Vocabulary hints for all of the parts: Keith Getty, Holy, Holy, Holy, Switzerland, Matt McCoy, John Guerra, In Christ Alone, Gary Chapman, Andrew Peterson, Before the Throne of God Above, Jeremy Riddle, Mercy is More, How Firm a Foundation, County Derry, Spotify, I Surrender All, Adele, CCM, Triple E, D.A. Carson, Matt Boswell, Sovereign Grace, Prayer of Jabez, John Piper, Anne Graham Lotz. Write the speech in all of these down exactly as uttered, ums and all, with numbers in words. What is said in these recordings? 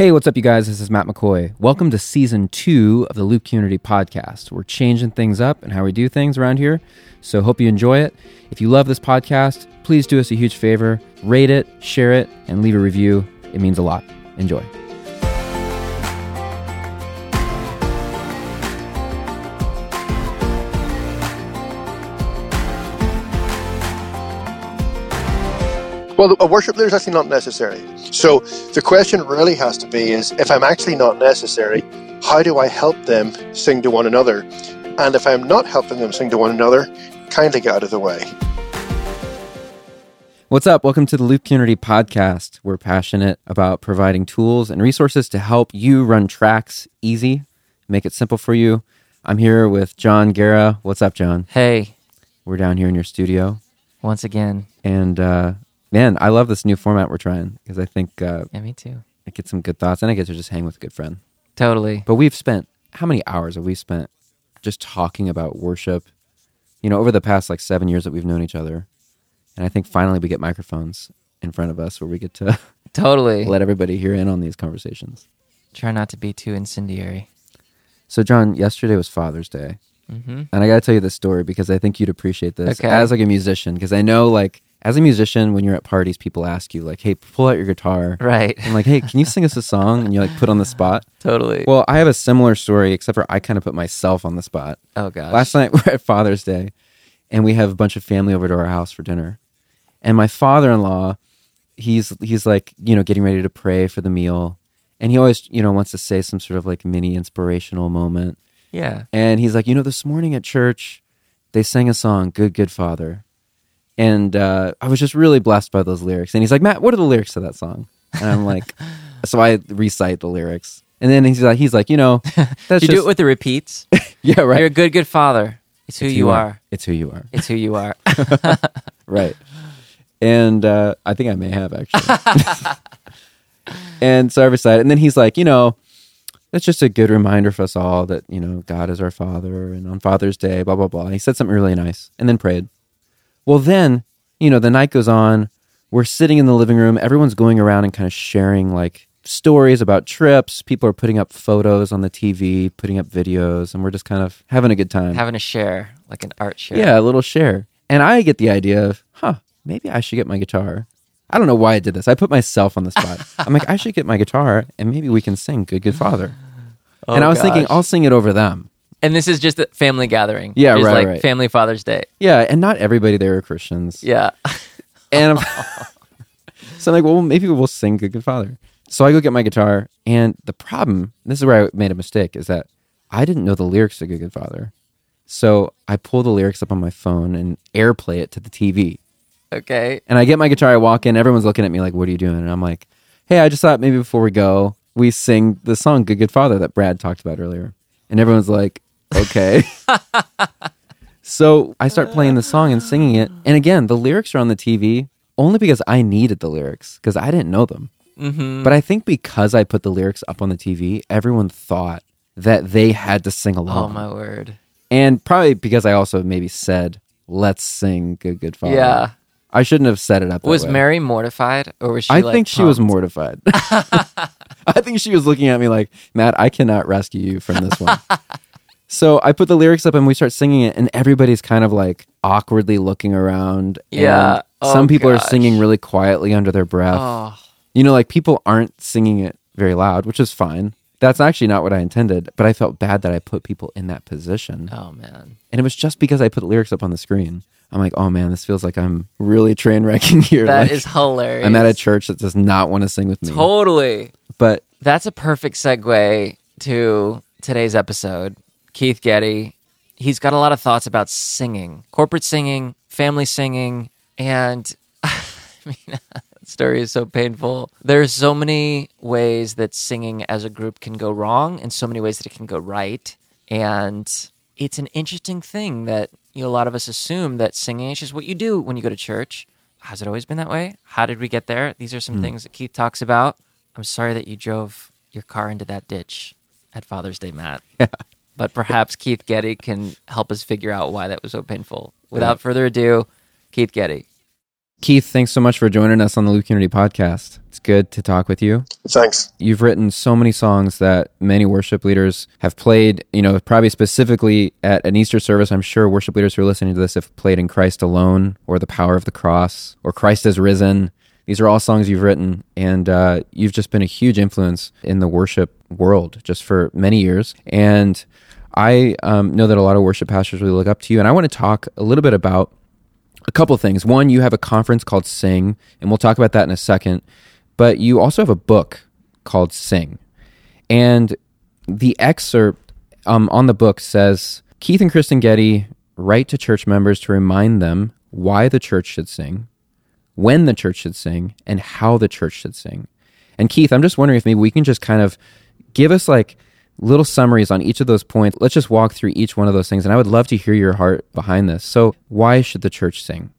Hey, what's up, you guys? This is Matt McCoy. Welcome to Season two of the Loop Community Podcast. We're changing things up and how we do things around here, so hope you enjoy it. If you love this podcast, please do us a huge favor. Rate it, share it, and leave a review. It means a lot. Enjoy. Well, a worship leader is actually not necessary. So the question really has to be is, if I'm actually not necessary, how do I help them sing to one another? And if I'm not helping them sing to one another, kindly get out of the way. What's up? Welcome to the Loop Community Podcast. We're passionate about providing tools and resources to help you run tracks easy, make it simple for you. I'm here with John Guerra. What's up, John? Hey. We're down here in your studio. Once again. And, uh... Man, I love this new format we're trying, because I think... Uh, yeah, me too. I get some good thoughts, and I get to just hang with a good friend. Totally. But we've spent... How many hours have we spent just talking about worship? You know, over the past, like, seven years that we've known each other. And I think finally we get microphones in front of us where we get to... Totally. Let everybody hear in on these conversations. Try not to be too incendiary. So, John, yesterday was Father's Day. Mm-hmm. And I got to tell you this story, because I think you'd appreciate this okay. as, like, a musician. Because I know, like... As a musician, when you're at parties, people ask you, like, hey, pull out your guitar. Right. I'm like, hey, can you sing us a song? And you're, like, put on the spot. Totally. Well, I have a similar story, except for I kind of put myself on the spot. Oh, gosh. Last night, we're at Father's Day, and we have a bunch of family over to our house for dinner. And my father-in-law, he's, he's like, you know, getting ready to pray for the meal. And he always, you know, wants to say some sort of, like, mini inspirational moment. Yeah. And he's like, you know, this morning at church, they sang a song, Good, Good Father. And uh, I was just really blessed by those lyrics. And he's like, Matt, what are the lyrics to that song? And I'm like, so I recite the lyrics. And then he's like, he's like, you know, that's you just... do it with the repeats. Yeah, right. You're a good, good father. It's who, it's who you are. are. It's who you are. It's who you are. Right. And uh, I think I may have, actually. And so I recite. And then he's like, you know, that's just a good reminder for us all that, you know, God is our Father. And on Father's Day, blah, blah, blah. And he said something really nice and then prayed. Well, then, you know, the night goes on. We're sitting in the living room. Everyone's going around and kind of sharing, like, stories about trips. People are putting up photos on the T V, putting up videos, and we're just kind of having a good time. Having a share, like an art share. Yeah, a little share. And I get the idea of, huh, maybe I should get my guitar. I don't know why I did this. I put myself on the spot. I'm like, I should get my guitar, and maybe we can sing Good, Good Father. Oh, and I was gosh. thinking, I'll sing it over them. And this is just a family gathering. Yeah, right, like right. Family Father's Day. Yeah, and not everybody there are Christians. Yeah. And I'm, so I'm like, well, maybe we'll sing Good, Good Father. So I go get my guitar, and the problem, this is where I made a mistake, is that I didn't know the lyrics to Good, Good Father. So I pull the lyrics up on my phone and airplay it to the T V. Okay. And I get my guitar, I walk in, everyone's looking at me like, what are you doing? And I'm like, hey, I just thought maybe before we go, we sing the song Good, Good Father that Brad talked about earlier. And everyone's like, okay. So I start playing the song and singing it. And again, the lyrics are on the T V only because I needed the lyrics, because I didn't know them. Mm-hmm. But I think because I put the lyrics up on the T V, everyone thought that they had to sing along. Oh, my word. And probably because I also maybe said, let's sing Good, Good Father. Yeah. I shouldn't have set it up that way. Was Mary mortified, or was she I like, think pumped? She was mortified. I think she was looking at me like, Matt, I cannot rescue you from this one. So I put the lyrics up and we start singing it, and everybody's kind of like awkwardly looking around. Yeah. And oh, some people gosh. are singing really quietly under their breath. Oh. You know, like, people aren't singing it very loud, which is fine. That's actually not what I intended, but I felt bad that I put people in that position. Oh, man. And it was just because I put lyrics up on the screen. I'm like, oh, man, this feels like I'm really train wrecking here. That like, is hilarious. I'm at a church that does not want to sing with me. Totally. But that's a perfect segue to today's episode. Keith Getty, he's got a lot of thoughts about singing, corporate singing, family singing, and I mean, that story is so painful. There's so many ways that singing as a group can go wrong, and so many ways that it can go right, and it's an interesting thing that, you know, a lot of us assume that singing is just what you do when you go to church. Has it always been that way? How did we get there? These are some mm. things that Keith talks about. I'm sorry that you drove your car into that ditch at Father's Day, Matt. Yeah. But perhaps Keith Getty can help us figure out why that was so painful. Without further ado, Keith Getty. Keith, thanks so much for joining us on the Loop Community Podcast. It's good to talk with you. Thanks. You've written so many songs that many worship leaders have played, you know, probably specifically at an Easter service. I'm sure worship leaders who are listening to this have played In Christ Alone or The Power of the Cross or Christ Is Risen. These are all songs you've written, and uh, you've just been a huge influence in the worship world just for many years. And I um, know that a lot of worship pastors really look up to you, and I want to talk a little bit about a couple of things. One, you have a conference called Sing, and we'll talk about that in a second, but you also have a book called Sing. And the excerpt um, on the book says, Keith and Kristen Getty write to church members to remind them why the church should sing, when the church should sing, and how the church should sing. And Keith, I'm just wondering if maybe we can just kind of give us like little summaries on each of those points. Let's just walk through each one of those things, and I would love to hear your heart behind this. So why should the church sing?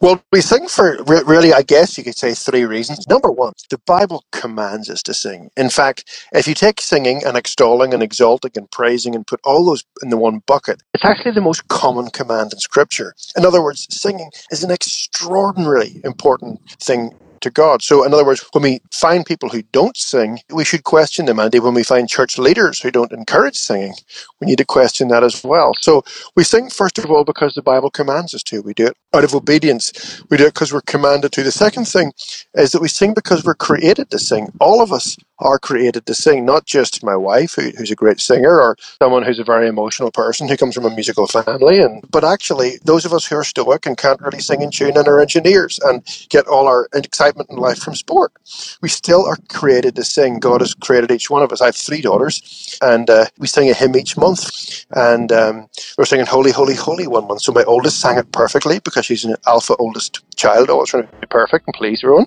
Well, we sing for really, I guess you could say, three reasons. Number one, the Bible commands us to sing. In fact, if you take singing and extolling and exalting and praising and put all those in the one bucket, it's actually the most common command in Scripture. In other words, singing is an extraordinarily important thing to God. So in other words, when we find people who don't sing, we should question them. And when we find church leaders who don't encourage singing, we need to question that as well. So we sing, first of all, because the Bible commands us to. We do it out of obedience. We do it because we're commanded to. The second thing is that we sing because we're created to sing. All of us are created to sing, not just my wife, who, who's a great singer, or someone who's a very emotional person who comes from a musical family, and but actually those of us who are stoic and can't really sing in tune and are engineers and get all our excitement in life from sport. We still are created to sing. God has created each one of us. I have three daughters, and uh, we sing a hymn each month, and um, we're singing Holy, Holy, Holy one month. So my oldest sang it perfectly because she's an alpha oldest child, always trying to be perfect and please everyone.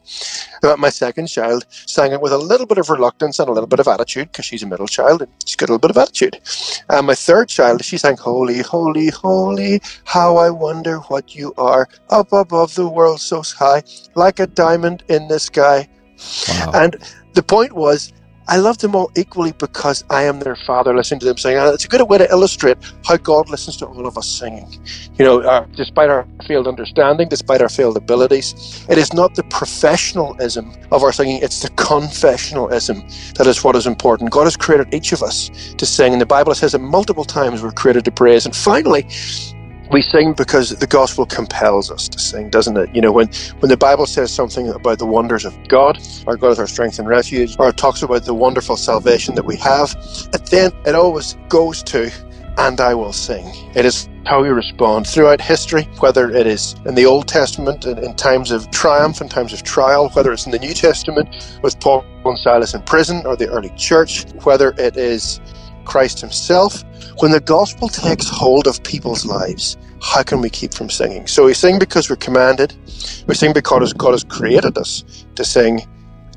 But my second child sang it with a little bit of reluctance and a little bit of attitude, because she's a middle child and she's got a little bit of attitude. And my third child, she sang Holy, Holy, Holy, how I wonder what you are, up above the world so high, like a diamond in the sky. Wow. And the point was, I love them all equally because I am their father, listening to them sing. And it's a good way to illustrate how God listens to all of us singing. You know, uh, despite our failed understanding, despite our failed abilities, it is not the professionalism of our singing, it's the confessionalism that is what is important. God has created each of us to sing, and the Bible says it multiple times, we're created to praise. And finally, we sing because the gospel compels us to sing, doesn't it? You know, when, when the Bible says something about the wonders of God, or God is our strength and refuge, or it talks about the wonderful salvation that we have, and then it always goes to, and I will sing. It is how we respond throughout history, whether it is in the Old Testament in, in times of triumph, in times of trial, whether it's in the New Testament with Paul and Silas in prison or the early church, whether it is Christ himself. When the gospel takes hold of people's lives, how can we keep from singing? So we sing because we're commanded, we sing because God has created us to sing,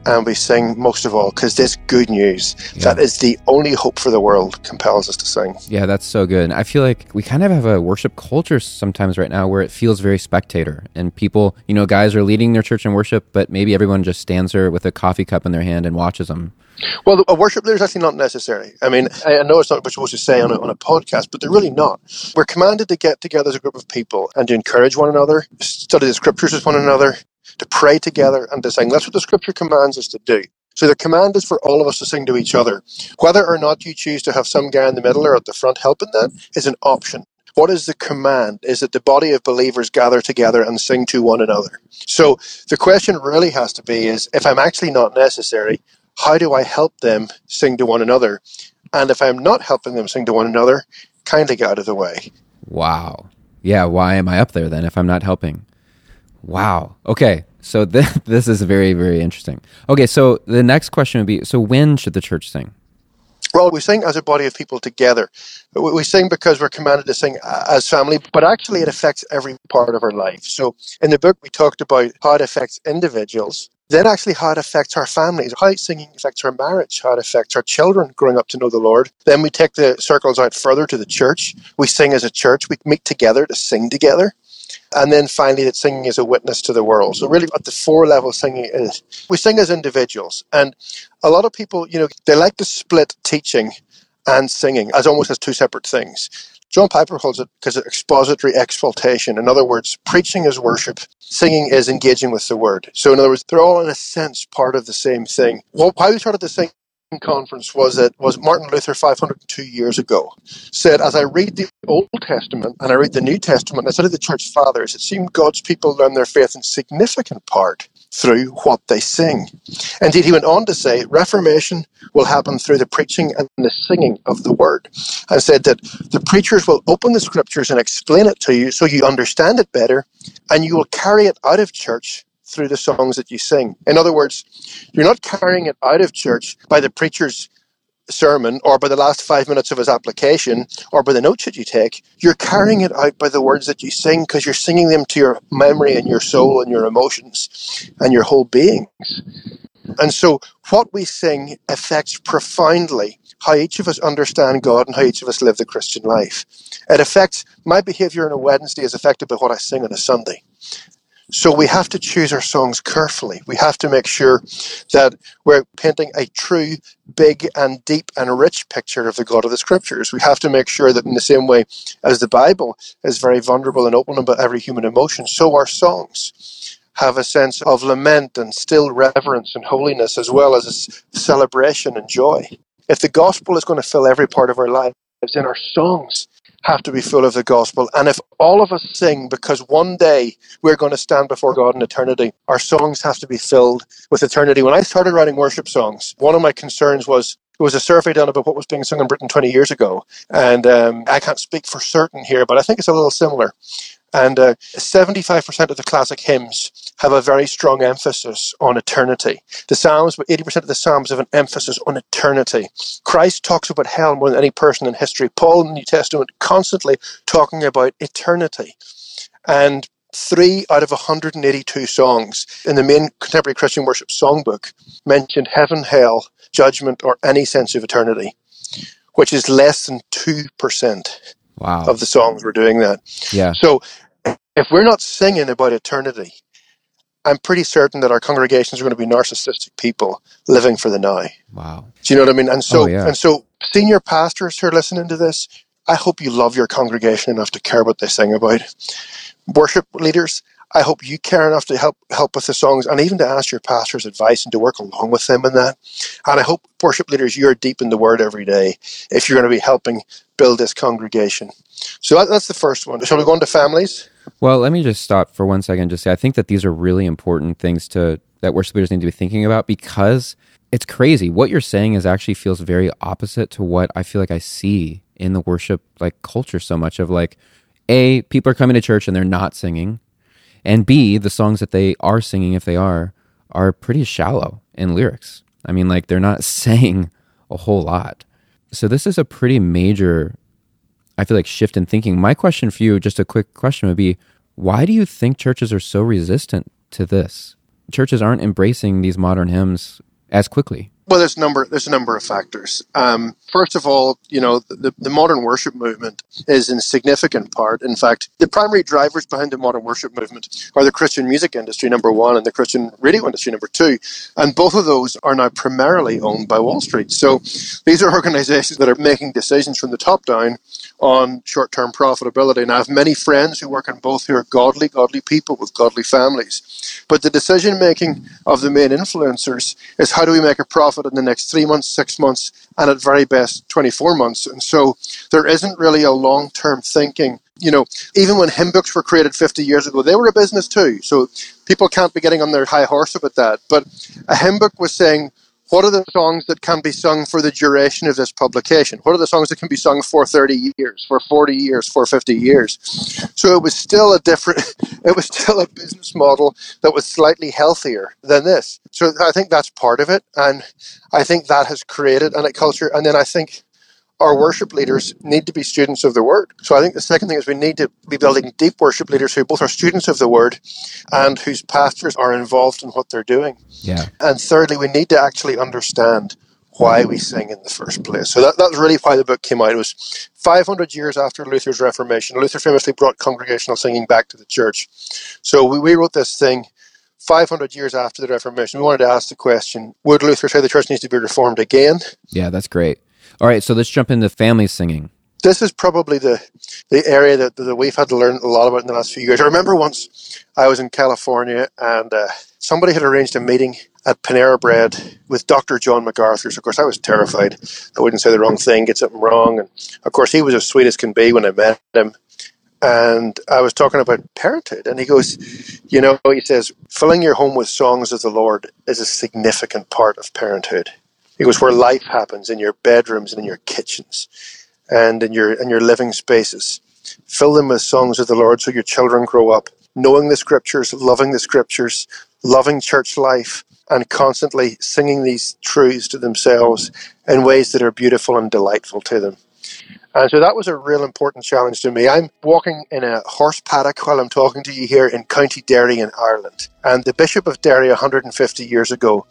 and we sing most of all because this good news, yeah, that is the only hope for the world, compels us to sing. Yeah, that's so good. And I feel like we kind of have a worship culture sometimes right now where it feels very spectator, and people, you know, guys are leading their church in worship, but maybe everyone just stands there with a coffee cup in their hand and watches them. Well, a worship leader is actually not necessary. I mean, I know it's not what you're supposed to say on a, on a podcast, but they're really not. We're commanded to get together as a group of people and to encourage one another, study the scriptures with one another, to pray together and to sing. That's what the scripture commands us to do. So the command is for all of us to sing to each other. Whether or not you choose to have some guy in the middle or at the front helping that is an option. What is the command is that the body of believers gather together and sing to one another. So the question really has to be is, if I'm actually not necessary, how do I help them sing to one another? And if I'm not helping them sing to one another, kindly get out of the way. Wow. Yeah, why am I up there then if I'm not helping? Wow. Okay, so th- this is very, very interesting. Okay, so the next question would be, so when should the church sing? Well, we sing as a body of people together. We sing because we're commanded to sing as family, but actually it affects every part of our life. So in the book, we talked about how it affects individuals, then actually how it affects our families, how singing affects our marriage, how it affects our children growing up to know the Lord. Then we take the circles out further to the church. We sing as a church. We meet together to sing together. And then finally, that singing is a witness to the world. So really what the four level singing is, we sing as individuals. And a lot of people, you know, they like to split teaching and singing as almost as two separate things. John Piper holds it because of expository exaltation. In other words, preaching is worship, singing is engaging with the word. So in other words, they're all in a sense part of the same thing. Well, why we started this thing conference was that was Martin Luther five hundred two years ago said, as I read the Old Testament and I read the New Testament and I study the church fathers, it seemed God's people learn their faith in significant part through what they sing. Indeed, he went on to say, Reformation will happen through the preaching and the singing of the word, and said that the preachers will open the scriptures and explain it to you so you understand it better, and you will carry it out of church through the songs that you sing. In other words, you're not carrying it out of church by the preacher's sermon or by the last five minutes of his application or by the notes that you take. You're carrying it out by the words that you sing, because you're singing them to your memory and your soul and your emotions and your whole beings. And so what we sing affects profoundly how each of us understand God and how each of us live the Christian life. It affects my behavior on a Wednesday is affected by what I sing on a Sunday. So we have to choose our songs carefully. We have to make sure that we're painting a true, big and deep and rich picture of the God of the Scriptures. We have to make sure that in the same way as the Bible is very vulnerable and open about every human emotion, so our songs have a sense of lament and still reverence and holiness, as well as celebration and joy. If the gospel is going to fill every part of our lives, then our songs have to be full of the gospel. And if all of us sing because one day we're going to stand before God in eternity, our songs have to be filled with eternity. When I started writing worship songs, one of my concerns was, there was a survey done about what was being sung in Britain twenty years ago. And um, I can't speak for certain here, but I think it's a little similar. And uh, seventy-five percent of the classic hymns have a very strong emphasis on eternity. The Psalms, but eighty percent of the Psalms have an emphasis on eternity. Christ talks about hell more than any person in history. Paul in the New Testament constantly talking about eternity. And three out of one hundred eighty-two songs in the main contemporary Christian worship songbook mentioned heaven, hell, judgment, or any sense of eternity, which is less than two percent. Wow. Of the songs we're doing that. Yeah. So if we're not singing about eternity, I'm pretty certain that our congregations are going to be narcissistic people living for the now. Wow. Do you know what I mean? And so, oh, yeah. and so senior pastors who are listening to this, I hope you love your congregation enough to care what they sing about. Worship leaders, I hope you care enough to help help with the songs and even to ask your pastor's advice and to work along with them in that. And I hope, worship leaders, you're deep in the Word every day if you're going to be helping build this congregation. So that, that's the first one. Shall we go on to families? Well, let me just stop for one second and just say I think that these are really important things to that worship leaders need to be thinking about, because it's crazy. What you're saying is actually feels very opposite to what I feel like I see in the worship like culture so much of like, A, people are coming to church and they're not singing. And B, the songs that they are singing, if they are, are pretty shallow in lyrics. I mean, like, they're not saying a whole lot. So this is a pretty major, I feel like, shift in thinking. My question for you, just a quick question, would be, why do you think churches are so resistant to this? Churches aren't embracing these modern hymns as quickly. Well, there's a number, there's a number of factors. Um, first of all, you know, the, the modern worship movement is in significant part. In fact, the primary drivers behind the modern worship movement are the Christian music industry, number one, and the Christian radio industry, number two. And both of those are now primarily owned by Wall Street. So these are organizations that are making decisions from the top down on short-term profitability. And I have many friends who work in both who are godly, godly people with godly families. But the decision-making of the main influencers is how do we make a profit in the next three months, six months, and at very best twenty-four months. And so there isn't really a long-term thinking. You know, even when hymn books were created fifty years ago, they were a business too. So people can't be getting on their high horse about that. But a hymn book was saying, what are the songs that can be sung for the duration of this publication? What are the songs that can be sung for thirty years, for forty years, for fifty years? So it was still a different, it was still a business model that was slightly healthier than this. So I think that's part of it. And I think that has created a culture. And then I think our worship leaders need to be students of the Word. So I think the second thing is we need to be building deep worship leaders who both are students of the Word and whose pastors are involved in what they're doing. Yeah. And thirdly, we need to actually understand why we sing in the first place. So that, that's really why the book came out. It was five hundred years after Luther's Reformation. Luther famously brought congregational singing back to the church. So we, we wrote this thing five hundred years after the Reformation. We wanted to ask the question, would Luther say the church needs to be reformed again? Yeah, that's great. All right, so let's jump into family singing. this is probably the, the area that, that we've had to learn a lot about in the last few years. I remember once I was in California and uh, somebody had arranged a meeting at Panera Bread with Doctor John MacArthur. So, of course, I was terrified. I wouldn't say the wrong thing, get something wrong. And, of course, he was as sweet as can be when I met him. And I was talking about parenthood, and he goes, you know, he says, filling your home with songs of the Lord is a significant part of parenthood. He goes, where life happens, in your bedrooms and in your kitchens and in your in your living spaces. Fill them with songs of the Lord so your children grow up knowing the Scriptures, loving the Scriptures, loving church life, and constantly singing these truths to themselves in ways that are beautiful and delightful to them. And so that was a real important challenge to me. I'm walking in a horse paddock while I'm talking to you here in County Derry in Ireland. And the Bishop of Derry one hundred fifty years ago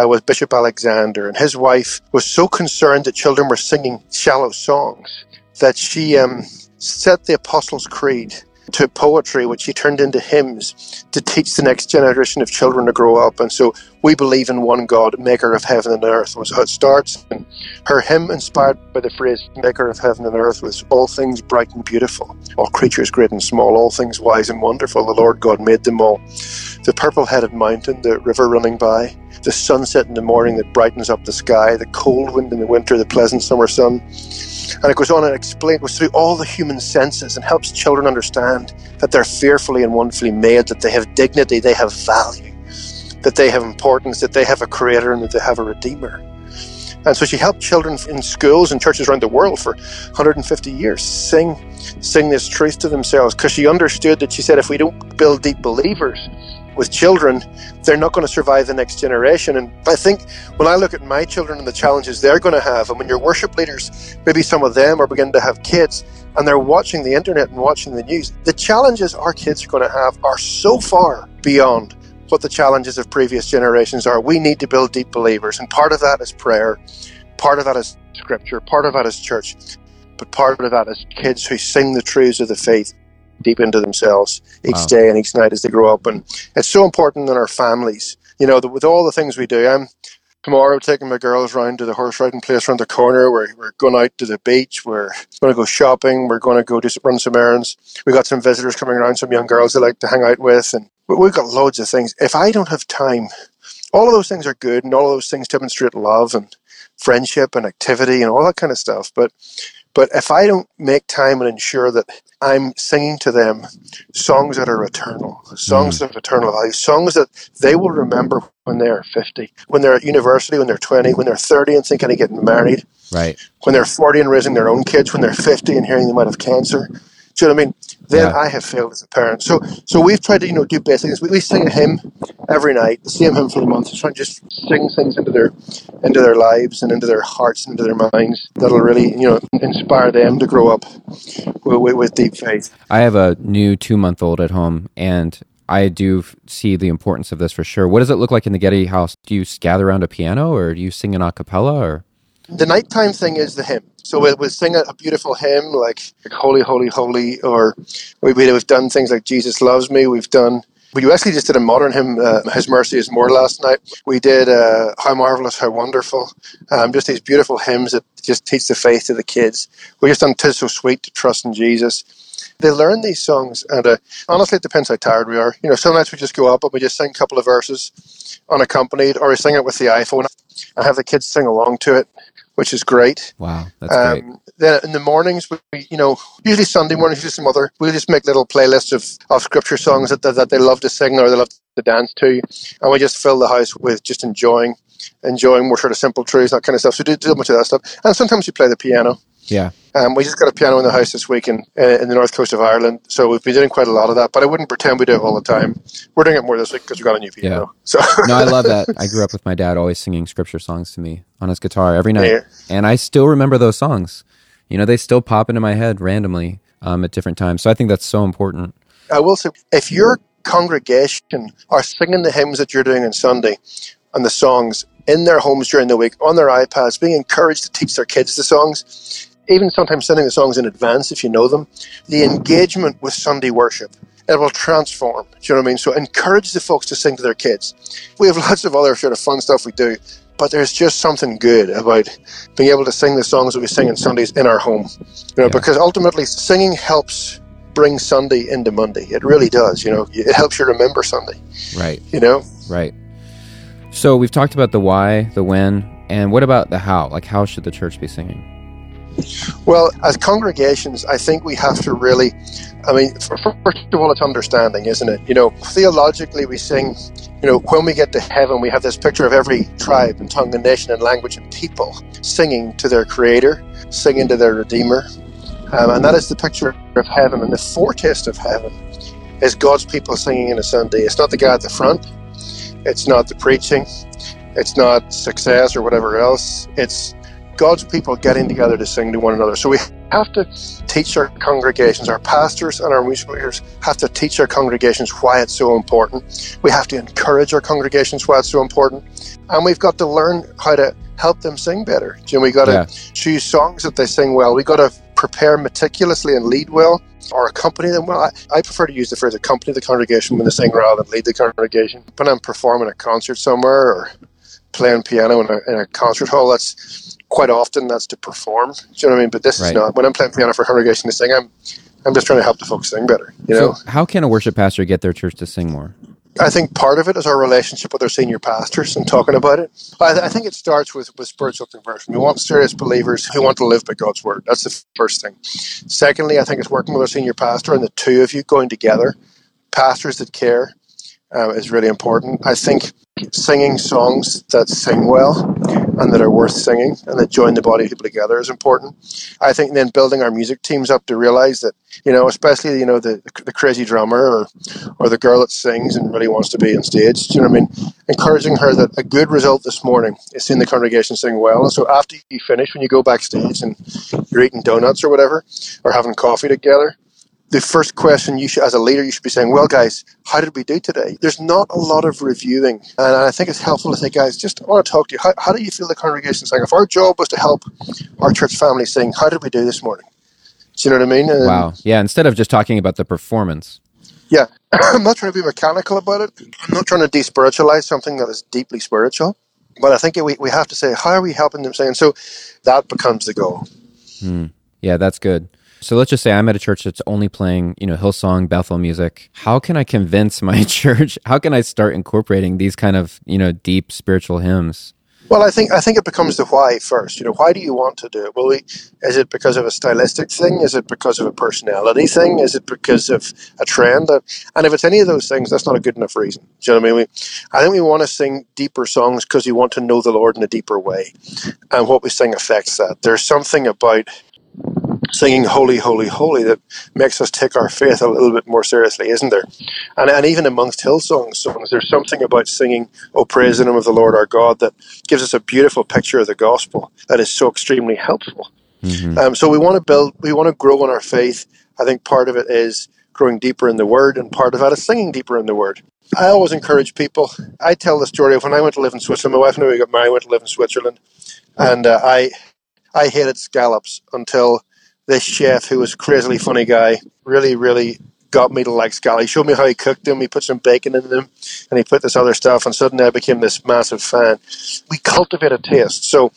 uh, was Bishop Alexander. And his wife was so concerned that children were singing shallow songs that she um, set the Apostles' Creed to poetry, which she turned into hymns to teach the next generation of children to grow up. And so we believe in one God, maker of heaven and earth, was how it starts. And her hymn, inspired by the phrase maker of heaven and earth, was all things bright and beautiful, all creatures great and small, all things wise and wonderful, the Lord God made them all. The purple-headed mountain, the river running by, the sunset in the morning that brightens up the sky, the cold wind in the winter, the pleasant summer sun. And it goes on and explains, goes through all the human senses and helps children understand that they're fearfully and wonderfully made, that they have dignity, they have value, that they have importance, that they have a creator, and that they have a redeemer. And so she helped children in schools and churches around the world for one hundred fifty years sing sing this truth to themselves, because she understood that, she said, if we don't build deep believers with children, they're not going to survive the next generation. And I think when I look at my children and the challenges they're going to have, and when your worship leaders, maybe some of them are beginning to have kids and they're watching the internet and watching the news, the challenges our kids are going to have are so far beyond what the challenges of previous generations are. We need to build deep believers, and part of that is prayer, part of that is Scripture, part of that is church, but part of that is kids who sing the truths of the faith deep into themselves each wow. day and each night as they grow up. And it's so important in our families, you know, that with all the things we do. I'm tomorrow taking my girls round to the horse riding place around the corner. We're, we're going out to the beach. We're going to go shopping. We're going to go do some, run some errands. We've got some visitors coming around, some young girls they like to hang out with. And we've got loads of things. If I don't have time, all of those things are good, and all of those things demonstrate love and friendship and activity and all that kind of stuff. But But if I don't make time and ensure that I'm singing to them songs that are eternal, songs of eternal value, songs that they will remember when they're fifty, when they're at university, when they're twenty, when they're thirty and thinking of getting married, right? When they're forty and raising their own kids, when they're fifty and hearing they might have cancer. Do you know what I mean? Then yeah. I have failed as a parent. So so we've tried to, you know, do basic things. We, we sing a hymn every night, the same hymn for the month, trying to just sing things into their into their lives and into their hearts and into their minds that'll really, you know, inspire them to grow up with, with deep faith. I have a new two-month-old at home, and I do see the importance of this for sure. What does it look like in the Getty house? Do you gather around a piano, or do you sing an a cappella, or...? The nighttime thing is the hymn. So we we'll sing a, a beautiful hymn like, like Holy, Holy, Holy, or we, we've done things like Jesus Loves Me. We've done, we actually just did a modern hymn, uh, His Mercy is More last night. We did uh, How Marvelous, How Wonderful, um, just these beautiful hymns that just teach the faith to the kids. We just done 'Tis So Sweet to Trust in Jesus. They learn these songs, and uh, honestly, it depends how tired we are. You know, sometimes we just go up and we just sing a couple of verses unaccompanied, or we sing it with the iPhone and have the kids sing along to it, which is great. Wow, that's um, great. Then in the mornings, we, you know, usually Sunday mornings, just mother, we just make little playlists of, of scripture songs that, that that they love to sing or they love to dance to, and we just fill the house with just enjoying, enjoying more sort of simple truths, that kind of stuff. So we do do much of that stuff, and sometimes we play the piano. Yeah, um, we just got a piano in the house this week in, uh, in the north coast of Ireland, so we've been doing quite a lot of that, but I wouldn't pretend we do it all the time. We're doing it more this week because we got a new piano. Yeah. So. No, I love that. I grew up with my dad always singing scripture songs to me on his guitar every night, yeah. and I still remember those songs. You know, they still pop into my head randomly um, at different times, so I think that's so important. I will say, if your congregation are singing the hymns that you're doing on Sunday and the songs in their homes during the week, on their iPads, being encouraged to teach their kids the songs, even sometimes sending the songs in advance if you know them, the engagement with Sunday worship, it will transform. Do you know what I mean? So encourage the folks to sing to their kids. We have lots of other sort of fun stuff we do, but there's just something good about being able to sing the songs that we sing on Sundays in our home, you know, yeah. because ultimately singing helps bring Sunday into Monday. It really does, you know. It helps you remember Sunday. Right. You know? Right. So we've talked about the why, the when, and what about the how? Like, how should the church be singing? Well, as congregations, I think we have to really, I mean, first of all, it's understanding, isn't it? You know, theologically we sing, you know, when we get to heaven, we have this picture of every tribe and tongue and nation and language and people singing to their Creator, singing to their Redeemer. Um, and that is the picture of heaven. And the foretaste of heaven is God's people singing on a Sunday. It's not the guy at the front. It's not the preaching. It's not success or whatever else. It's God's people getting together to sing to one another. So we have to teach our congregations, our pastors and our music leaders have to teach our congregations why it's so important. We have to encourage our congregations why it's so important. And we've got to learn how to help them sing better. Jim, we got to yeah. choose songs that they sing well. We got to prepare meticulously and lead well, or accompany them well. I, I prefer to use the phrase accompany the congregation when they sing rather than lead the congregation. When I'm performing a concert somewhere or playing piano in a, in a concert hall, that's quite often that's to perform. Do you know what I mean? But this right. is not. When I'm playing piano for a congregation to sing, I'm I'm just trying to help the folks sing better. You so know? How can a worship pastor get their church to sing more? I think part of it is our relationship with our senior pastors and talking about it. I, th- I think it starts with, with spiritual conversion. We want serious believers who want to live by God's word. That's the first thing. Secondly, I think it's working with our senior pastor and the two of you going together. Pastors that care uh, is really important. I think singing songs that sing well and that are worth singing and that join the body of people together is important. I think then building our music teams up to realize that, you know, especially, you know, the the crazy drummer or, or the girl that sings and really wants to be on stage, do you know what I mean? Encouraging her that a good result this morning is seeing the congregation sing well. And so after you finish, when you go backstage and you're eating donuts or whatever, or having coffee together, the first question you should, as a leader, you should be saying, well, guys, how did we do today? There's not a lot of reviewing. And I think it's helpful to say, guys, just I want to talk to you. How, how do you feel the congregation sang? If our job was to help our church family sing, how did we do this morning? Do you know what I mean? And, wow. Yeah. Instead of just talking about the performance. Yeah. I'm not trying to be mechanical about it. I'm not trying to despiritualize something that is deeply spiritual. But I think we, we have to say, how are we helping them sing? And so that becomes the goal. Hmm. Yeah, that's good. So let's just say I'm at a church that's only playing, you know, Hillsong, Bethel music. How can I convince my church? How can I start incorporating these kind of, you know, deep spiritual hymns? Well, I think I think it becomes the why first. You know, why do you want to do it? Well, we, is it because of a stylistic thing? Is it because of a personality thing? Is it because of a trend? And if it's any of those things, that's not a good enough reason. Do you know what I mean? We, I think we want to sing deeper songs because we want to know the Lord in a deeper way. And what we sing affects that. There's something about singing Holy, Holy, Holy that makes us take our faith a little bit more seriously, isn't there? And and even amongst Hillsong songs, there's something about singing, "Oh, praise the name of the Lord our God," that gives us a beautiful picture of the gospel that is so extremely helpful. Mm-hmm. Um, so we want to build, we want to grow in our faith. I think part of it is growing deeper in the Word, and part of that is singing deeper in the Word. I always encourage people. I tell the story of when I went to live in Switzerland. My wife and I got married, went to live in Switzerland, and uh, I I hated scallops until this chef, who was a crazily funny guy, really, really got me to like scallops. He showed me how he cooked them. He put some bacon in them, and he put this other stuff, and suddenly I became this massive fan. We cultivate a taste. So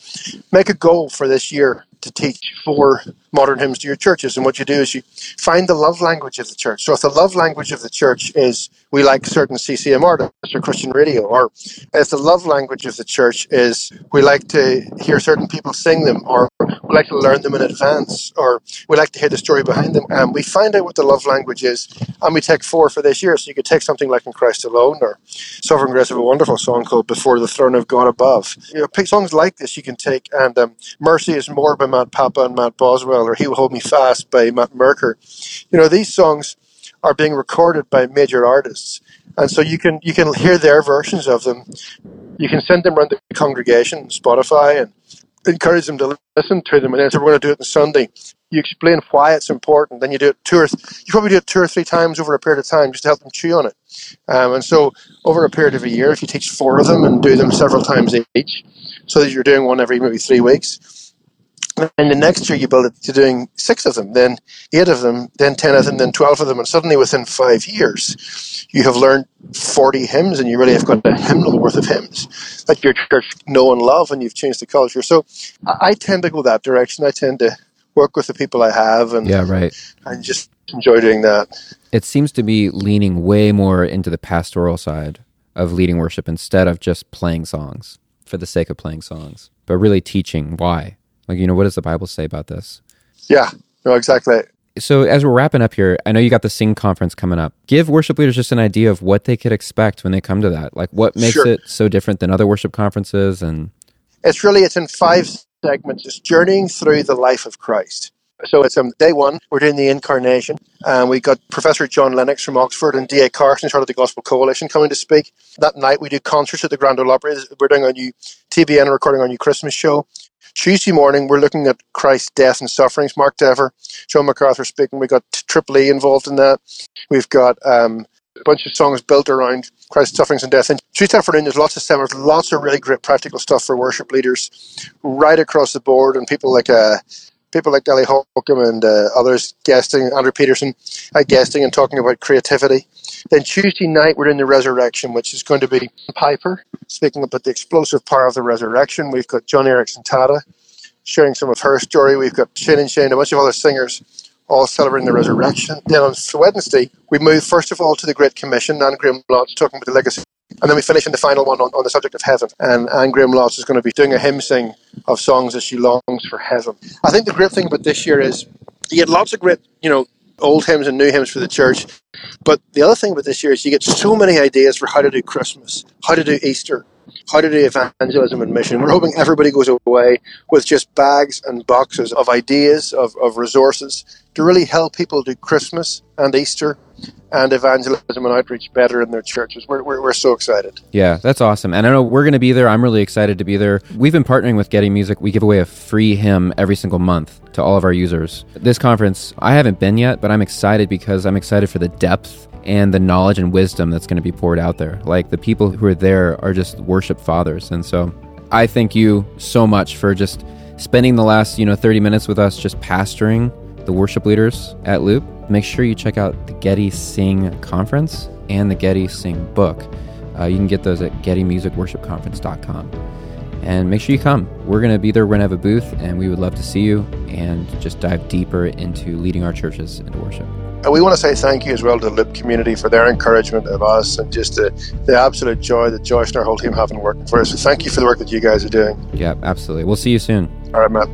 make a goal for this year to teach four modern hymns to your churches, and what you do is you find the love language of the church. So if the love language of the church is we like certain C C M artists or Christian radio, or if the love language of the church is we like to hear certain people sing them, or we like to learn them in advance, or we like to hear the story behind them, and we find out what the love language is, and we take four for this year. So you could take something like In Christ Alone, or Sovereign Grace of a wonderful song called Before the Throne of God Above. You know, pick songs like this you can take, and um, Mercy is More by Matt Papa and Matt Boswell, or He Will Hold Me Fast by Matt Merker. You know, these songs are being recorded by major artists. And so you can you can hear their versions of them. You can send them around the congregation, Spotify, and encourage them to listen to them. And then say, we're going to do it on Sunday. You explain why it's important. Then you do it two or th- you probably do it two or three times over a period of time just to help them chew on it. Um, and so over a period of a year, if you teach four of them and do them several times each, so that you're doing one every maybe three weeks, And the next year you build it to doing six of them, then eight of them, then ten of them, then twelve of them. And suddenly within five years, you have learned forty hymns and you really have got a hymnal worth of hymns that your church know and love, and you've changed the culture. So I tend to go that direction. I tend to work with the people I have and, yeah, right. and just enjoy doing that. It seems to be leaning way more into the pastoral side of leading worship instead of just playing songs for the sake of playing songs, but really teaching why. Like, you know, what does the Bible say about this? Yeah, no, exactly. So as we're wrapping up here, I know you got the Sing Conference coming up. Give worship leaders just an idea of what they could expect when they come to that. Like, what makes sure. it so different than other worship conferences? And It's really, it's in five segments. It's journeying through the life of Christ. So it's um, day one, we're doing the Incarnation. Um, we got Professor John Lennox from Oxford and D A Carson, who's of the Gospel Coalition, coming to speak. That night we do concerts at the Grand Ole Opry. We're doing a new T B N recording, our new Christmas show. Tuesday morning, we're looking at Christ's death and sufferings. Mark Dever, John MacArthur speaking. We've got Triple E involved in that. We've got um, a bunch of songs built around Christ's sufferings and death. And Tuesday afternoon, there's lots of seminars, lots of really great practical stuff for worship leaders right across the board, and people like uh, people like Ellie Holcomb and uh, others guesting, Andrew Peterson uh, guesting and talking about creativity. Then Tuesday night, we're in the Resurrection, which is going to be Piper, speaking about the explosive power of the resurrection. We've got John Erickson Tata sharing some of her story. We've got Shane and Shane, a bunch of other singers, all celebrating the resurrection. Then on Wednesday, we move, first of all, to the Great Commission. Anne Graham Lotz talking about the legacy. And then we finish in the final one on, on the subject of heaven. And Anne Graham Lotz is going to be doing a hymn sing of songs as she longs for heaven. I think the great thing about this year is you had lots of great, you know, old hymns and new hymns for the church. But the other thing about this year is you get so many ideas for how to do Christmas, how to do Easter, how to do evangelism and mission. We're hoping everybody goes away with just bags and boxes of ideas, of, of resources to really help people do Christmas and Easter and evangelism and outreach better in their churches. We're, we're, we're so excited. Yeah, that's awesome. And I know we're going to be there. I'm really excited to be there. We've been partnering with Getty Music. We give away a free hymn every single month to all of our users. This conference, I haven't been yet, but I'm excited because I'm excited for the depth and the knowledge and wisdom that's going to be poured out there. Like, the people who are there are just worship fathers. And so I thank you so much for just spending the last, you know, thirty minutes with us just pastoring the worship leaders at Loop. Make sure you check out the Getty Sing Conference and the Getty Sing book. Uh, you can get those at getty music worship conference dot com. And make sure you come. We're going to be there. We're going to have a booth, and we would love to see you and just dive deeper into leading our churches into worship. And we want to say thank you as well to the Loop community for their encouragement of us and just the, the absolute joy that Joyce and our whole team have in working for us. So thank you for the work that you guys are doing. Yeah, absolutely. We'll see you soon. All right, Matt.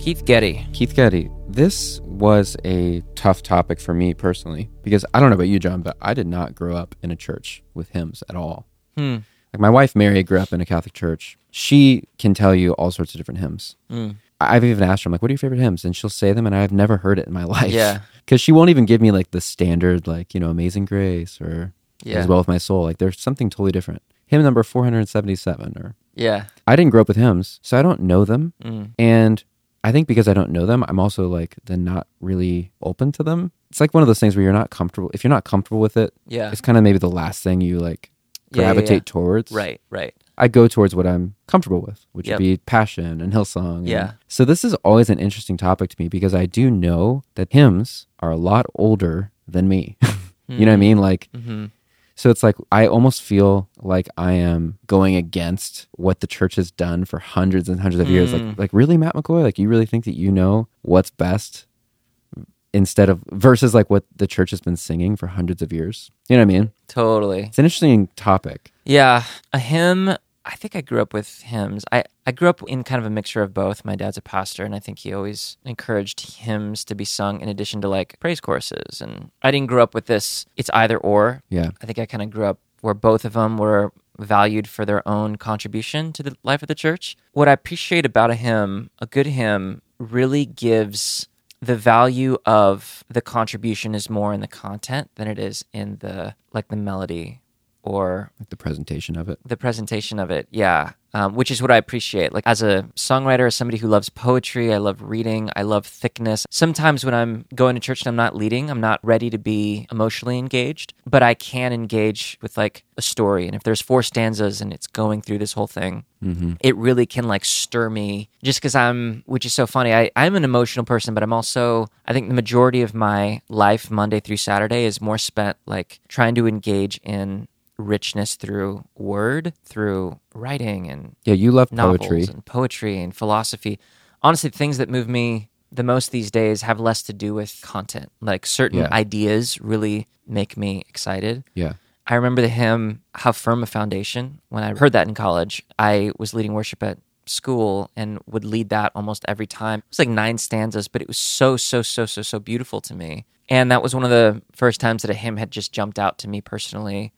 Keith Getty. Keith Getty. This was a tough topic for me personally, because I don't know about you, John, but I did not grow up in a church with hymns at all. Hmm. Like, my wife, Mary, grew up in a Catholic church. She can tell you all sorts of different hymns. Mm. I've even asked her, I'm like, what are your favorite hymns? And she'll say them, and I've never heard it in my life. Yeah. Because she won't even give me, like, the standard, like, you know, Amazing Grace or yeah. As Well With My Soul. Like, there's something totally different. Hymn number four hundred seventy-seven. or Yeah. I didn't grow up with hymns, so I don't know them. Mm. And I think because I don't know them, I'm also like then not really open to them. It's like one of those things where you're not comfortable. If you're not comfortable with it, yeah. it's kind of maybe the last thing you like gravitate yeah, yeah, yeah. towards. Right, right. I go towards what I'm comfortable with, which yep. would be Passion and Hillsong. Yeah. And, so this is always an interesting topic to me, because I do know that hymns are a lot older than me. mm-hmm. You know what I mean? Like, mm-hmm. So it's like I almost feel like I am going against what the church has done for hundreds and hundreds of mm. years. Like, like really, Matt McCoy? Like, you really think that you know what's best instead of versus like what the church has been singing for hundreds of years? You know what I mean? Totally. It's an interesting topic. Yeah. A hymn, I think I grew up with hymns. I, I grew up in kind of a mixture of both. My dad's a pastor, and I think he always encouraged hymns to be sung in addition to like praise courses. And I didn't grow up with this, it's either or. Yeah. I think I kind of grew up where both of them were valued for their own contribution to the life of the church. What I appreciate about a hymn, a good hymn, really gives the value of the contribution is more in the content than it is in the like the melody or... Like the presentation of it. The presentation of it, yeah, um, which is what I appreciate. Like as a songwriter, as somebody who loves poetry, I love reading, I love thickness. Sometimes when I'm going to church and I'm not leading, I'm not ready to be emotionally engaged, but I can engage with like a story. And if there's four stanzas and it's going through this whole thing, mm-hmm. it really can like stir me just because I'm, which is so funny. I, I'm an emotional person, but I'm also, I think the majority of my life Monday through Saturday is more spent like trying to engage in richness through word, through writing, and yeah, you love poetry and poetry and philosophy. Honestly, the things that move me the most these days have less to do with content. Like certain yeah. ideas really make me excited. Yeah, I remember the hymn "How Firm a Foundation." When I heard that in college, I was leading worship at school and would lead that almost every time. It was like nine stanzas, but it was so so so so so beautiful to me. And that was one of the first times that a hymn had just jumped out to me personally.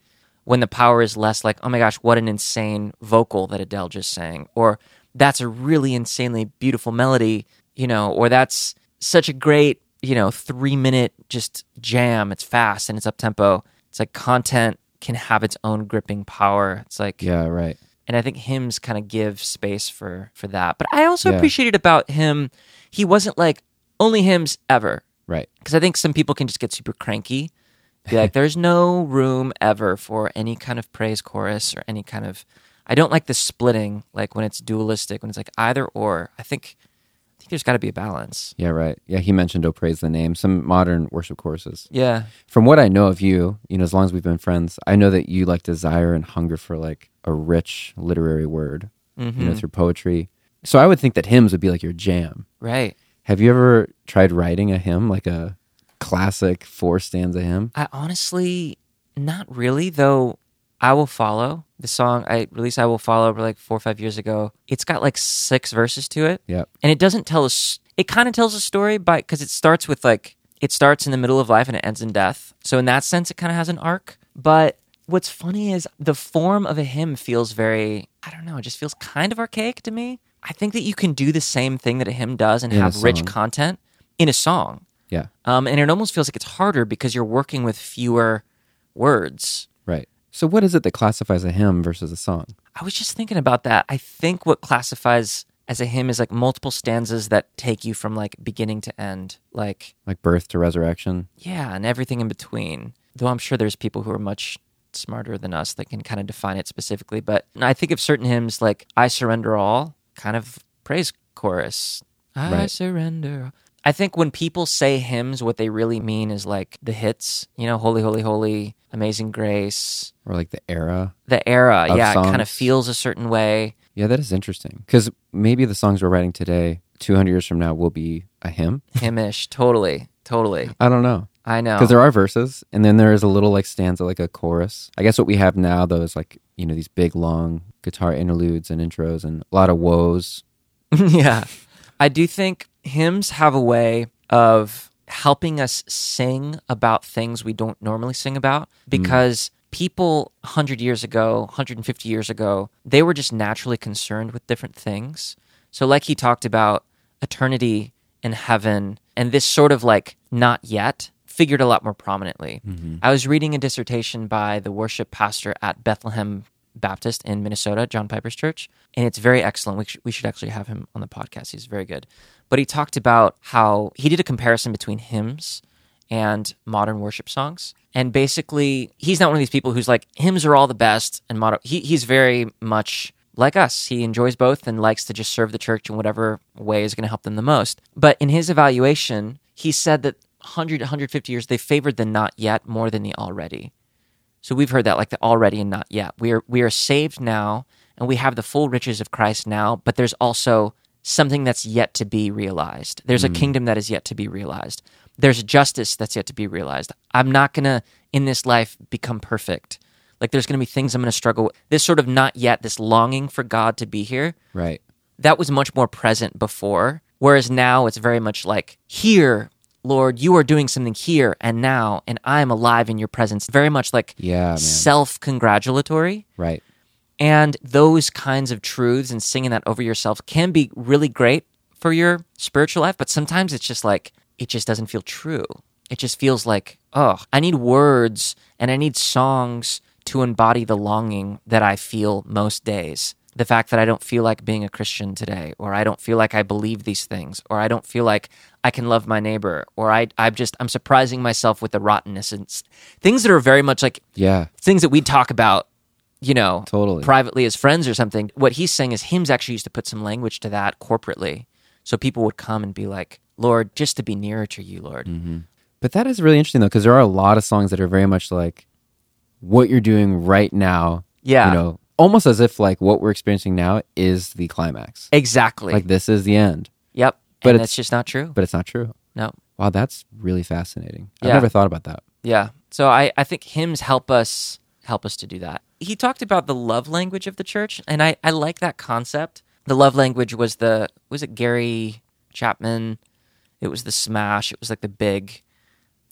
When the power is less like, oh my gosh, what an insane vocal that Adele just sang, or that's a really insanely beautiful melody, you know, or that's such a great, you know, three-minute just jam, it's fast and it's up-tempo. It's like content can have its own gripping power. It's like... Yeah, right. And I think hymns kind of give space for, for that. But I also yeah. appreciated about him, he wasn't like, only hymns ever. Right. Because I think some people can just get super cranky. Be like, there's no room ever for any kind of praise chorus or any kind of... I don't like the splitting, like when it's dualistic, when it's like either or. I think I think there's got to be a balance. Yeah, right. Yeah, he mentioned, oh, praise the name, some modern worship choruses. Yeah. From what I know of you, you know, as long as we've been friends, I know that you like desire and hunger for like a rich literary word, mm-hmm. you know, through poetry. So I would think that hymns would be like your jam. Right. Have you ever tried writing a hymn, like a... classic four stanza hymn? I honestly, not really, though. I Will Follow, the song I released, I Will Follow, like four or five years ago. It's got like six verses to it. Yeah. And it doesn't tell us, it kind of tells a story by, because it starts with like, it starts in the middle of life and it ends in death. So in that sense, it kind of has an arc. But what's funny is the form of a hymn feels very, I don't know, it just feels kind of archaic to me. I think that you can do the same thing that a hymn does and in have rich content in a song. Yeah, um, and it almost feels like it's harder because you're working with fewer words. Right. So what is it that classifies a hymn versus a song? I was just thinking about that. I think what classifies as a hymn is like multiple stanzas that take you from like beginning to end. Like like birth to resurrection? Yeah, and everything in between. Though I'm sure there's people who are much smarter than us that can kind of define it specifically. But I think of certain hymns like I Surrender All, kind of praise chorus. I right. surrender all. I think when people say hymns, what they really mean is like the hits, you know, Holy, Holy, Holy, Amazing Grace. Or like the era. The era, yeah, songs. It kind of feels a certain way. Yeah, that is interesting. Because maybe the songs we're writing today, two hundred years from now, will be a hymn. Hymnish, totally, totally. I don't know. I know. Because there are verses, and then there is a little like stanza, like a chorus. I guess what we have now, though, is like, you know, these big, long guitar interludes and intros and a lot of woes. Yeah. I do think... hymns have a way of helping us sing about things we don't normally sing about because mm. people one hundred years ago, one hundred fifty years ago, they were just naturally concerned with different things. So like he talked about eternity and heaven and this sort of like not yet figured a lot more prominently. Mm-hmm. I was reading a dissertation by the worship pastor at Bethlehem Baptist in Minnesota, John Piper's church, and it's very excellent. We, sh- we should actually have him on the podcast. He's very good. But he talked about how he did a comparison between hymns and modern worship songs. And basically, he's not one of these people who's like, hymns are all the best. And modern. He, he's very much like us. He enjoys both and likes to just serve the church in whatever way is going to help them the most. But in his evaluation, he said that one hundred, one hundred fifty years, they favored the not yet more than the already. So we've heard that, like the already and not yet. We are we are saved now, and we have the full riches of Christ now, but there's also something that's yet to be realized. There's mm-hmm. a kingdom that is yet to be realized. There's justice that's yet to be realized. I'm not going to, in this life, become perfect. Like there's going to be things I'm going to struggle with. This sort of not yet, this longing for God to be here, right? That was much more present before, whereas now it's very much like, here— Lord, you are doing something here and now, and I am alive in your presence. Very much like yeah, self-congratulatory. Right. And those kinds of truths and singing that over yourself can be really great for your spiritual life, but sometimes it's just like, it just doesn't feel true. It just feels like, oh, I need words and I need songs to embody the longing that I feel most days. The fact that I don't feel like being a Christian today, or I don't feel like I believe these things, or I don't feel like I can love my neighbor, or I, I'm just, I'm surprising myself with the rottenness and things that are very much like yeah. things that we talk about, you know, totally. Privately as friends or something. What he's saying is hymns actually used to put some language to that corporately. So people would come and be like, Lord, just to be nearer to you, Lord. Mm-hmm. But that is really interesting though, because there are a lot of songs that are very much like what you're doing right now. Yeah. You know, almost as if like what we're experiencing now is the climax. Exactly. Like this is the end. Yep. But and it's, that's just not true. But it's not true. No. Wow, that's really fascinating. I've yeah. never thought about that. Yeah. So I, I think hymns help us help us to do that. He talked about the love language of the church, and I, I like that concept. The love language was the, was it Gary Chapman? It was the Smash. It was like the big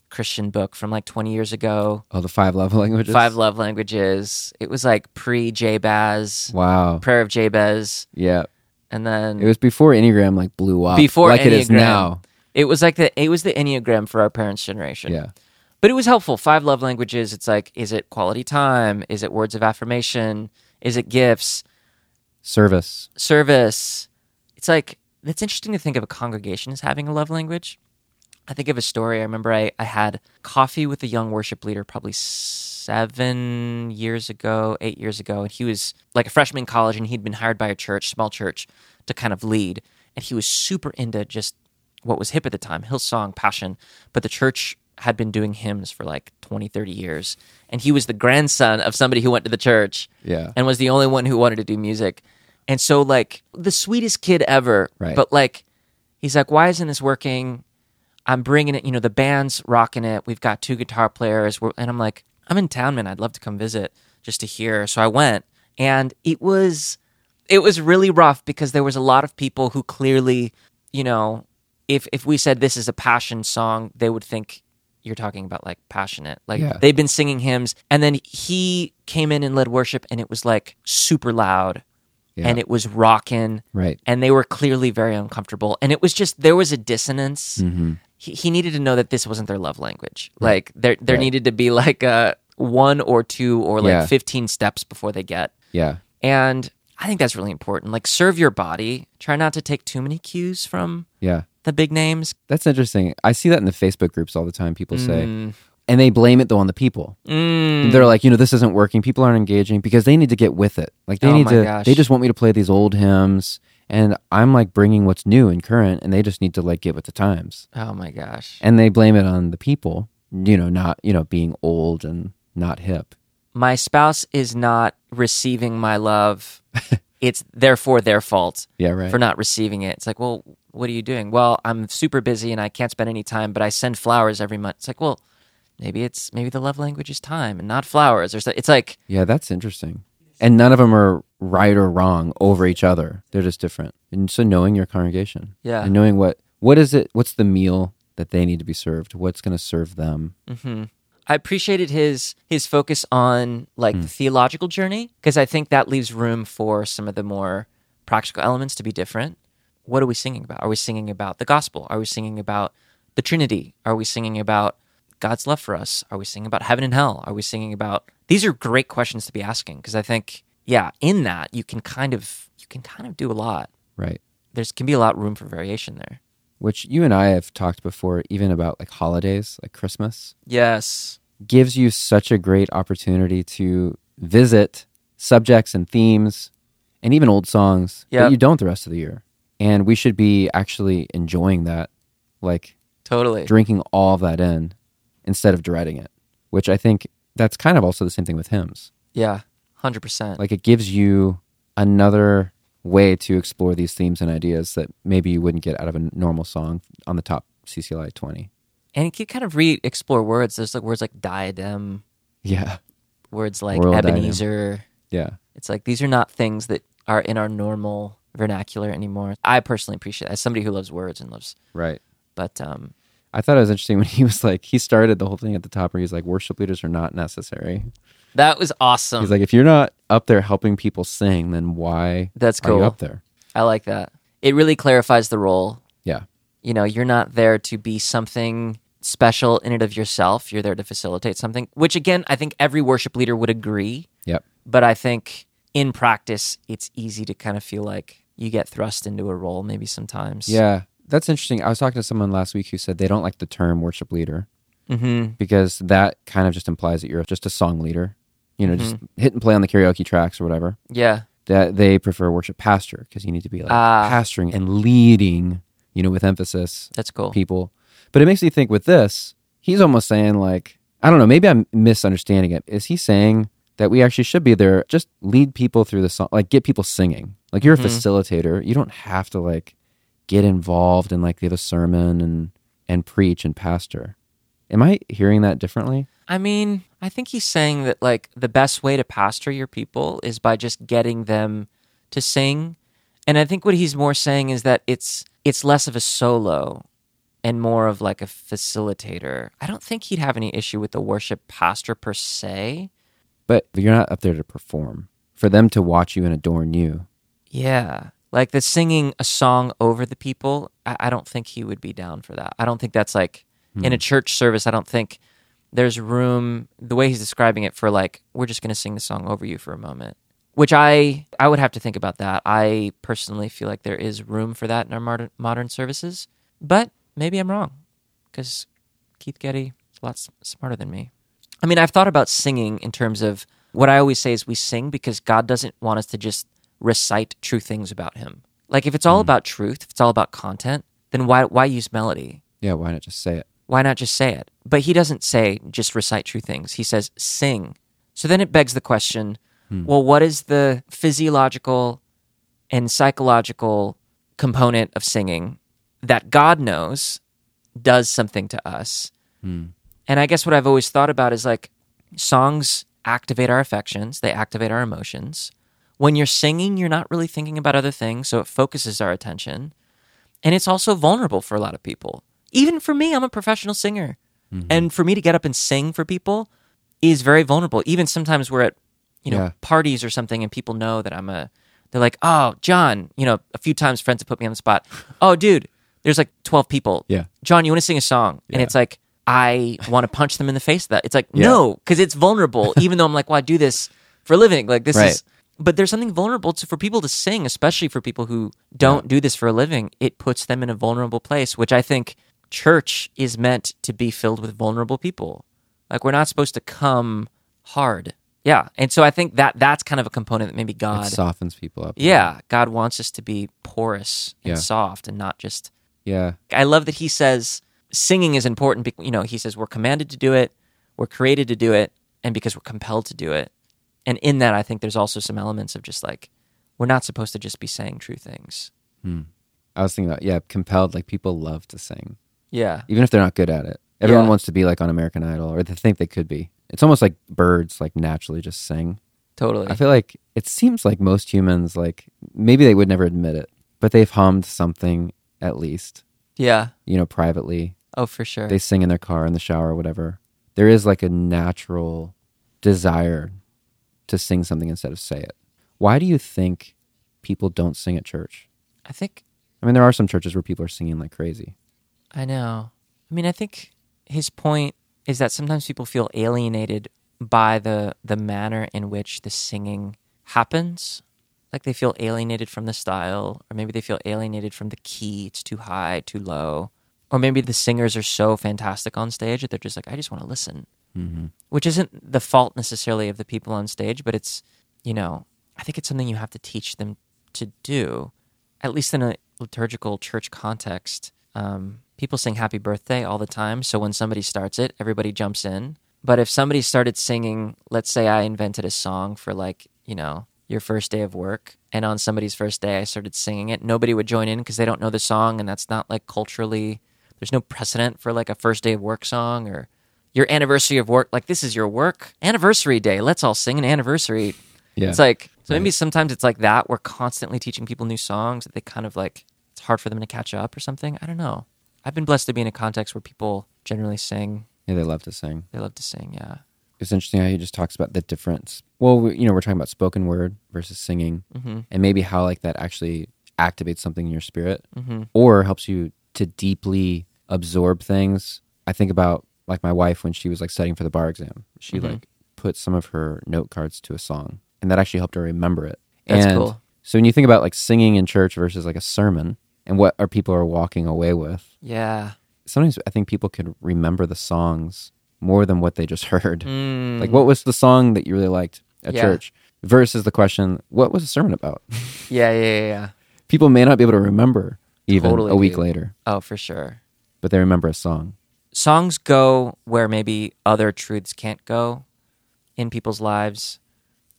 Christian book from like twenty years ago. Oh, the Five Love Languages? Five Love Languages. It was like pre-Jabez. Wow. Prayer of Jabez. Yeah. And then... It was before Enneagram like blew up. Before like Enneagram. It is now. It was like the, it was the Enneagram for our parents' generation. Yeah. But it was helpful. Five Love Languages, it's like, is it quality time? Is it words of affirmation? Is it gifts? Service. Service. It's like... It's interesting to think of a congregation as having a love language. I think of a story. I remember I, I had coffee with a young worship leader probably seven years ago, eight years ago, and he was like a freshman in college, and he'd been hired by a church, small church, to kind of lead. And he was super into just what was hip at the time, Hillsong, Passion. But the church had been doing hymns for like twenty, thirty years. And he was the grandson of somebody who went to the church yeah. and was the only one who wanted to do music. And so, like, the sweetest kid ever, right. but, like, he's like, why isn't this working? I'm bringing it, you know, the band's rocking it. We've got two guitar players. We're, and I'm like, I'm in town, man. I'd love to come visit just to hear. So I went, and it was it was really rough because there was a lot of people who clearly, you know, if if we said this is a passion song, they would think you're talking about, like, passionate. Like, yeah. they've been singing hymns. And then he came in and led worship, and it was, like, super loud. Yeah. And it was rocking, right? And they were clearly very uncomfortable. And it was just, there was a dissonance. Mm-hmm. He, he needed to know that this wasn't their love language. Right. Like there, there right. needed to be like a one or two or like yeah. fifteen steps before they get. Yeah. And I think that's really important. Like serve your body. Try not to take too many cues from yeah. the big names. That's interesting. I see that in the Facebook groups all the time. People say, mm. and they blame it though on the people. Mm. They're like, you know, this isn't working. People aren't engaging because they need to get with it. Like they oh need to, gosh. They just want me to play these old hymns, and I'm like bringing what's new and current, and they just need to like get with the times. Oh my gosh! And they blame it on the people, you know, not you know being old and not hip. My spouse is not receiving my love. It's therefore their fault. Yeah, right. For not receiving it. It's like, well, what are you doing? Well, I'm super busy and I can't spend any time, but I send flowers every month. It's like, well. Maybe it's maybe the love language is time and not flowers. Or so, it's like yeah, that's interesting. And none of them are right or wrong over each other. They're just different. And so knowing your congregation, yeah, and knowing what what is it, what's the meal that they need to be served, what's going to serve them. Mm-hmm. I appreciated his his focus on like mm. the theological journey because I think that leaves room for some of the more practical elements to be different. What are we singing about? Are we singing about the gospel? Are we singing about the Trinity? Are we singing about God's love for us? Are we singing about heaven and hell? Are we singing about... These are great questions to be asking because I think, yeah, in that you can kind of you can kind of do a lot. Right. There's can be a lot of room for variation there. Which you and I have talked before, even about like holidays, like Christmas. Yes. Gives you such a great opportunity to visit subjects and themes and even old songs yep. that you don't the rest of the year. And we should be actually enjoying that, like totally drinking all of that in. Instead of dreading it, which I think that's kind of also the same thing with hymns. Yeah, one hundred percent. Like it gives you another way to explore these themes and ideas that maybe you wouldn't get out of a normal song on the top C C L I twenty. And you can kind of re-explore words. There's like words like diadem. Yeah. Words like Royal Ebenezer. Diadem. Yeah. It's like these are not things that are in our normal vernacular anymore. I personally appreciate that as somebody who loves words and loves... Right. But... um I thought it was interesting when he was like, he started the whole thing at the top where he's like, worship leaders are not necessary. That was awesome. He's like, if you're not up there helping people sing, then why That's cool. are you up there? I like that. It really clarifies the role. Yeah. You know, you're not there to be something special in and of yourself. You're there to facilitate something, which again, I think every worship leader would agree. Yep. But I think in practice, it's easy to kind of feel like you get thrust into a role maybe sometimes. Yeah, that's interesting. I was talking to someone last week who said they don't like the term worship leader mm-hmm. because that kind of just implies that you're just a song leader, you know, mm-hmm. just hit and play on the karaoke tracks or whatever. Yeah. That they prefer worship pastor because you need to be like uh, pastoring and leading, you know, with emphasis. That's cool. People. But it makes me think with this, he's almost saying like, I don't know, maybe I'm misunderstanding it. Is he saying that we actually should be there, just lead people through the song, like get people singing? Like you're mm-hmm. a facilitator. You don't have to like get involved in like the other sermon and, and preach and pastor. Am I hearing that differently? I mean, I think he's saying that like the best way to pastor your people is by just getting them to sing. And I think what he's more saying is that it's it's less of a solo and more of like a facilitator. I don't think he'd have any issue with the worship pastor per se. But you're not up there to perform, for them to watch you and adorn you. Yeah. Like the singing a song over the people, I, I don't think he would be down for that. I don't think that's like, hmm. in a church service, I don't think there's room, the way he's describing it, for like, we're just going to sing the song over you for a moment. Which I I would have to think about that. I personally feel like there is room for that in our modern, modern services. But maybe I'm wrong, because Keith Getty is a lot smarter than me. I mean, I've thought about singing in terms of what I always say is we sing because God doesn't want us to just recite true things about him. Like if it's all mm. about truth, if it's all about content, then why why use melody? Yeah, why not just say it? Why not just say it? But he doesn't say just recite true things. He says sing. So then it begs the question, mm. well, what is the physiological and psychological component of singing that God knows does something to us? Mm. And I guess what I've always thought about is like songs activate our affections, they activate our emotions. When you're singing, you're not really thinking about other things, so it focuses our attention. And it's also vulnerable for a lot of people. Even for me, I'm a professional singer. Mm-hmm. And for me to get up and sing for people is very vulnerable. Even sometimes we're at, you know, yeah. parties or something and people know that I'm a, they're like, oh, John, you know, a few times friends have put me on the spot. Oh, dude, there's like twelve people. Yeah. John, you want to sing a song? Yeah. And it's like, I want to punch them in the face. That it's like, yeah. no, because it's vulnerable, even though I'm like, well, I do this for a living. Like this right. is, but there's something vulnerable to, for people to sing, especially for people who don't yeah. do this for a living. It puts them in a vulnerable place, which I think church is meant to be filled with vulnerable people. Like we're not supposed to come hard. Yeah. And so I think that that's kind of a component that maybe God it softens people up. Yeah. Right? God wants us to be porous and yeah. soft and not just, yeah. I love that he says, singing is important, you know, he says we're commanded to do it, we're created to do it, and because we're compelled to do it. And in that, I think there's also some elements of just like, we're not supposed to just be saying true things. Hmm. I was thinking about, yeah, compelled, like people love to sing. Yeah. Even if they're not good at it. Everyone yeah. wants to be like on American Idol, or they think they could be. It's almost like birds like naturally just sing. Totally. I feel like it seems like most humans, like maybe they would never admit it, but they've hummed something at least. Yeah. You know, privately. Oh, for sure. They sing in their car, in the shower, or whatever. There is like a natural desire to sing something instead of say it. Why do you think people don't sing at church? I think... I mean, there are some churches where people are singing like crazy. I know. I mean, I think his point is that sometimes people feel alienated by the, the manner in which the singing happens. Like they feel alienated from the style, or maybe they feel alienated from the key. It's too high, too low. Or maybe the singers are so fantastic on stage that they're just like, I just want to listen. Mm-hmm. Which isn't the fault necessarily of the people on stage, but it's, you know, I think it's something you have to teach them to do, at least in a liturgical church context. Um, people sing happy birthday all the time, so when somebody starts it, everybody jumps in. But if somebody started singing, let's say I invented a song for like, you know, your first day of work, and on somebody's first day I started singing it, nobody would join in because they don't know the song, and that's not like culturally... There's no precedent for like a first day of work song or your anniversary of work. Like this is your work anniversary day. Let's all sing an anniversary. Yeah. It's like, so maybe sometimes it's like that. We're constantly teaching people new songs that they kind of like, it's hard for them to catch up or something. I don't know. I've been blessed to be in a context where people generally sing. Yeah, they love to sing. They love to sing, yeah. It's interesting how he just talks about the difference. Well, we, you know, we're talking about spoken word versus singing mm-hmm. and maybe how like that actually activates something in your spirit mm-hmm. or helps you to deeply... absorb things I think about like my wife when she was like studying for the bar exam. She mm-hmm. like put some of her note cards to a song, and that actually helped her remember it. That's and cool. So when you think about like singing in church versus like a sermon and what are people are walking away with. Yeah. Sometimes I think people can remember the songs more than what they just heard. Mm. Like, what was the song that you really liked at yeah. church? Versus the question, what was the sermon about? yeah, yeah, yeah, yeah. People may not be able to remember even totally a week do. later. Oh, for sure. But they remember a song. Songs go where maybe other truths can't go in people's lives.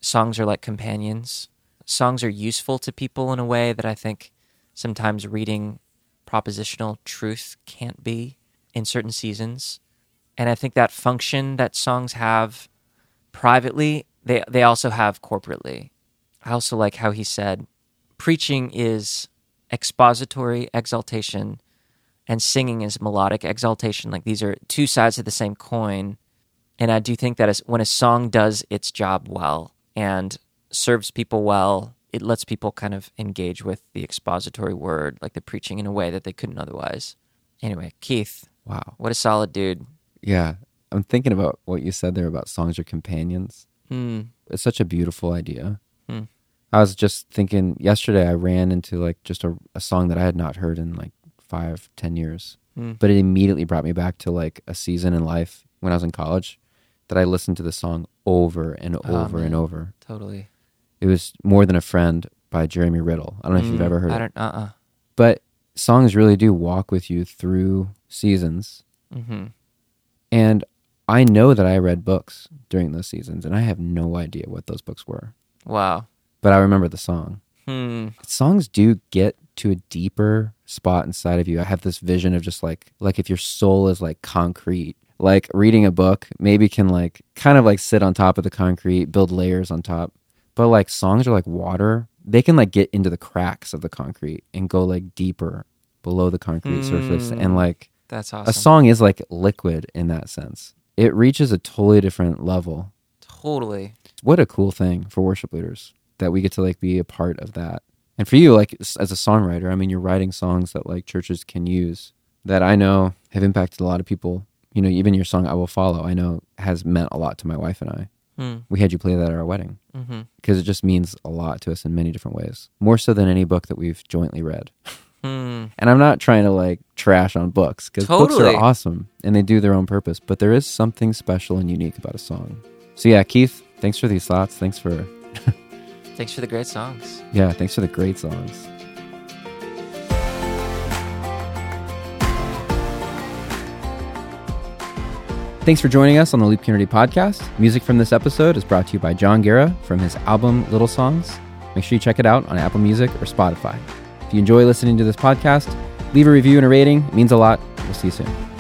Songs are like companions. Songs are useful to people in a way that I think sometimes reading propositional truth can't be in certain seasons. And I think that function that songs have privately, they they also have corporately. I also like how he said, preaching is expository exaltation and singing is melodic exaltation. Like, these are two sides of the same coin. And I do think that when a song does its job well and serves people well, it lets people kind of engage with the expository word, like the preaching, in a way that they couldn't otherwise. Anyway, Keith. Wow. What a solid dude. Yeah. I'm thinking about what you said there about songs are companions. Mm. It's such a beautiful idea. Mm. I was just thinking yesterday, I ran into like just a, a song that I had not heard in like five, ten years, mm. but it immediately brought me back to like a season in life when I was in college that I listened to the song over and over oh, and over. Totally. It was More Than a Friend by Jeremy Riddle. I don't know mm. if you've ever heard I don't, it. Uh-uh. But songs really do walk with you through seasons. Mm-hmm. And I know that I read books during those seasons, and I have no idea what those books were. Wow. But I remember the song. Hmm. Songs do get to a deeper spot inside of you. I have this vision of just like, like if your soul is like concrete, like reading a book maybe can like kind of like sit on top of the concrete, build layers on top. But like songs are like water. They can like get into the cracks of the concrete and go like deeper below the concrete mm. surface. And like, that's awesome. A song is like liquid in that sense. It reaches a totally different level. Totally. What a cool thing for worship leaders that we get to like be a part of that. And for you, like as a songwriter, I mean, you're writing songs that like churches can use that I know have impacted a lot of people. You know, even your song, I Will Follow, I know has meant a lot to my wife and I. Mm. We had you play that at our wedding because mm-hmm. it just means a lot to us in many different ways, more so than any book that we've jointly read. Mm. And I'm not trying to like trash on books because totally. Books are awesome and they do their own purpose, but there is something special and unique about a song. So yeah, Keith, thanks for these thoughts. Thanks for... thanks for the great songs. Yeah, thanks for the great songs. Thanks for joining us on the Loop Community Podcast. Music from this episode is brought to you by John Guerra from his album Little Songs. Make sure you check it out on Apple Music or Spotify. If you enjoy listening to this podcast, leave a review and a rating. It means a lot. We'll see you soon.